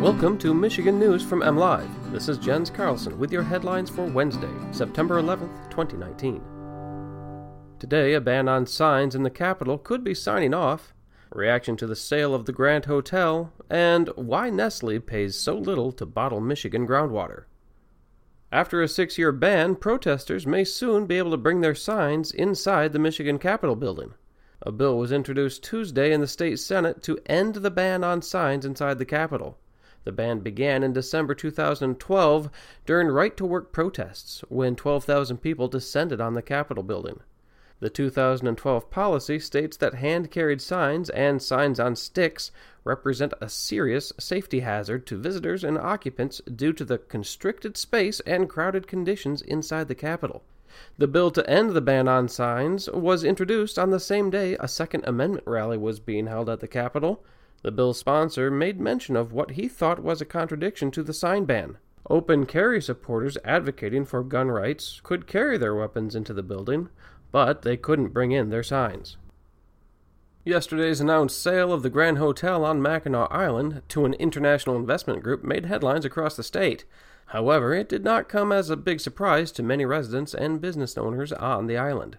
Welcome to Michigan News from MLive. This is Jens Carlson with your headlines for Wednesday, September 11th, 2019. Today, a ban on signs in the Capitol could be signing off, a reaction to the sale of the Grand Hotel, and why Nestle pays so little to bottle Michigan groundwater. After a 6-year ban, protesters may soon be able to bring their signs inside the Michigan Capitol building. A bill was introduced Tuesday in the state Senate to end the ban on signs inside the Capitol. The ban began in December 2012 during right-to-work protests when 12,000 people descended on the Capitol building. The 2012 policy states that hand-carried signs and signs on sticks represent a serious safety hazard to visitors and occupants due to the constricted space and crowded conditions inside the Capitol. The bill to end the ban on signs was introduced on the same day a Second Amendment rally was being held at the Capitol. The bill's sponsor made mention of what he thought was a contradiction to the sign ban. Open carry supporters advocating for gun rights could carry their weapons into the building, but they couldn't bring in their signs. Yesterday's announced sale of the Grand Hotel on Mackinac Island to an international investment group made headlines across the state. However, it did not come as a big surprise to many residents and business owners on the island.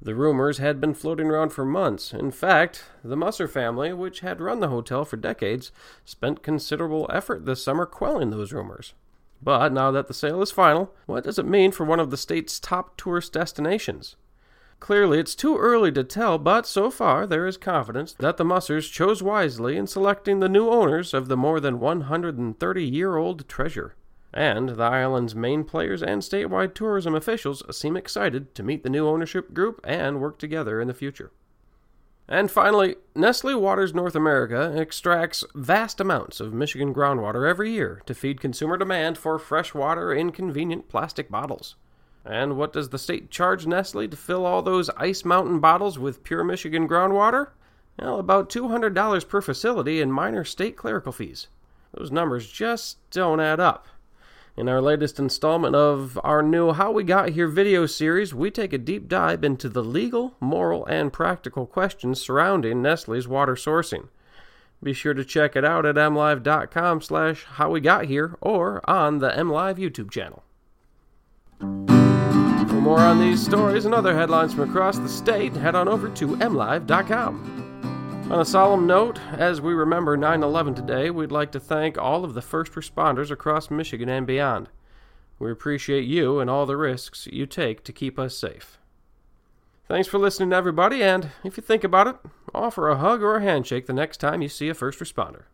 The rumors had been floating around for months. In fact, the Musser family, which had run the hotel for decades, spent considerable effort this summer quelling those rumors. But now that the sale is final, what does it mean for one of the state's top tourist destinations? Clearly, it's too early to tell, but so far there is confidence that the Mussers chose wisely in selecting the new owners of the more than 130-year-old treasure. And the island's main players and statewide tourism officials seem excited to meet the new ownership group and work together in the future. And finally, Nestle Waters North America extracts vast amounts of Michigan groundwater every year to feed consumer demand for fresh water in convenient plastic bottles. And what does the state charge Nestle to fill all those Ice Mountain bottles with pure Michigan groundwater? Well, about $200 per facility in minor state clerical fees. Those numbers just don't add up. In our latest installment of our new How We Got Here video series, we take a deep dive into the legal, moral, and practical questions surrounding Nestle's water sourcing. Be sure to check it out at MLive.com/howwegothere or on the MLive YouTube channel. For more on these stories and other headlines from across the state, head on over to MLive.com. On a solemn note, as we remember 9/11 today, we'd like to thank all of the first responders across Michigan and beyond. We appreciate you and all the risks you take to keep us safe. Thanks for listening, everybody, and if you think about it, offer a hug or a handshake the next time you see a first responder.